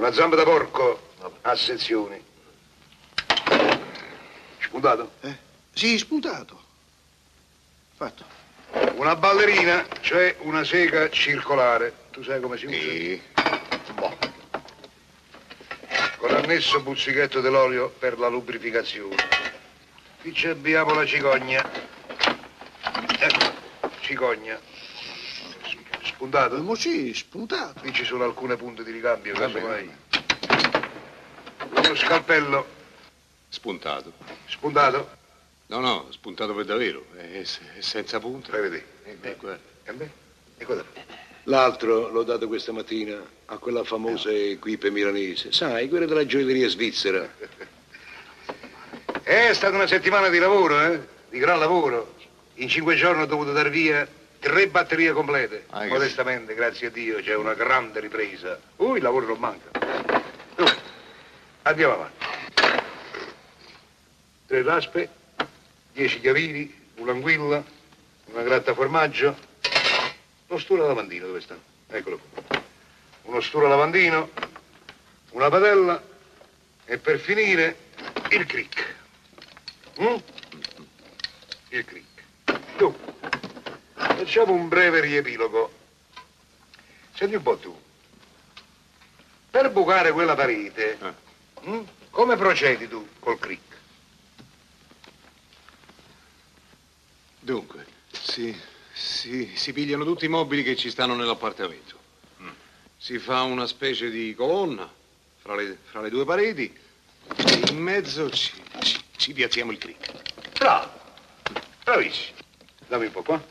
Una zampa da porco a sezione. Spuntato? Sì, spuntato. Fatto. Una ballerina, cioè una sega circolare. Tu sai come si usa? Sì. Boh. Con annesso buzzichetto dell'olio per la lubrificazione. Qui ci abbiamo la cicogna. Ecco, cicogna. Spuntato? Ma sì, spuntato. Qui ci sono alcune punte di ricambio, casomai. Uno scalpello. Spuntato. Spuntato? No, spuntato per davvero. È senza punta. Fai vedere. E guarda. L'altro l'ho dato questa mattina a quella famosa equipe milanese. Sai, quella della gioielleria svizzera. È stata una settimana di lavoro, di gran lavoro. In 5 giorni ho dovuto dar via 3 batterie complete. Modestamente, grazie a Dio, c'è una grande ripresa. Il lavoro non manca. Dunque, andiamo avanti. 3 raspe, 10 chiavini, un'anguilla, una grattaformaggio, uno stura lavandino, dove sta? Eccolo qua. Uno stura lavandino, una padella e per finire il crick. Il crick. Dunque, facciamo un breve riepilogo. Senti un po' tu. Per bucare quella parete, come procedi tu col crick? Dunque, si pigliano tutti i mobili che ci stanno nell'appartamento. Si fa una specie di colonna fra le 2 pareti e in mezzo ci piazziamo il crick. Bravo, bravissimo. Dammi un po' qua.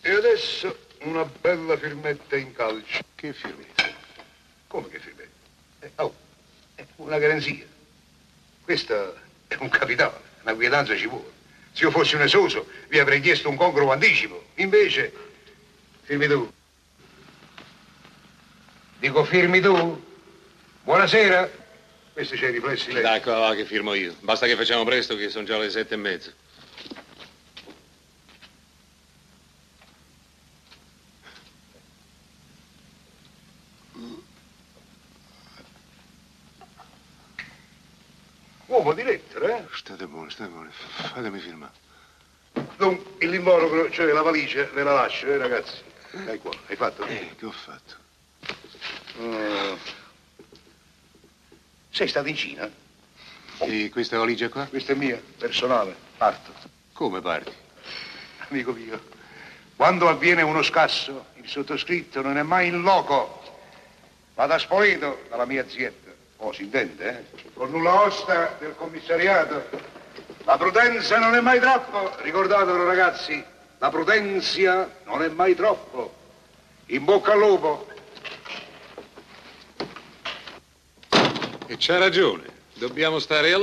E adesso una bella firmetta in calcio. Che firmetta? Come che firmetta? Una garanzia. Questa è un capitale, una quietanza ci vuole. Se io fossi un esoso vi avrei chiesto un congruo anticipo. Invece, firmi tu. Dico firmi tu? Buonasera. Questi c'è i riflessi lei. D'accordo, va che firmo io. Basta che facciamo presto che sono già le 7:30. Uomo di lettera, State buone, fatemi firmare. Dunque, il limbologo, cioè la valigia, ve la lascio, ragazzi? Dai qua, hai fatto? Che ho fatto? Sei stato in Cina? E questa valigia qua? Questa è mia, personale, parto. Come parti? Amico mio, quando avviene uno scasso, il sottoscritto non è mai in loco. Vado a Spoleto, dalla mia azienda. Si intende, Con nulla osta del commissariato. La prudenza non è mai troppo. Ricordatelo, ragazzi. La prudenza non è mai troppo. In bocca al lupo. E c'ha ragione. Dobbiamo stare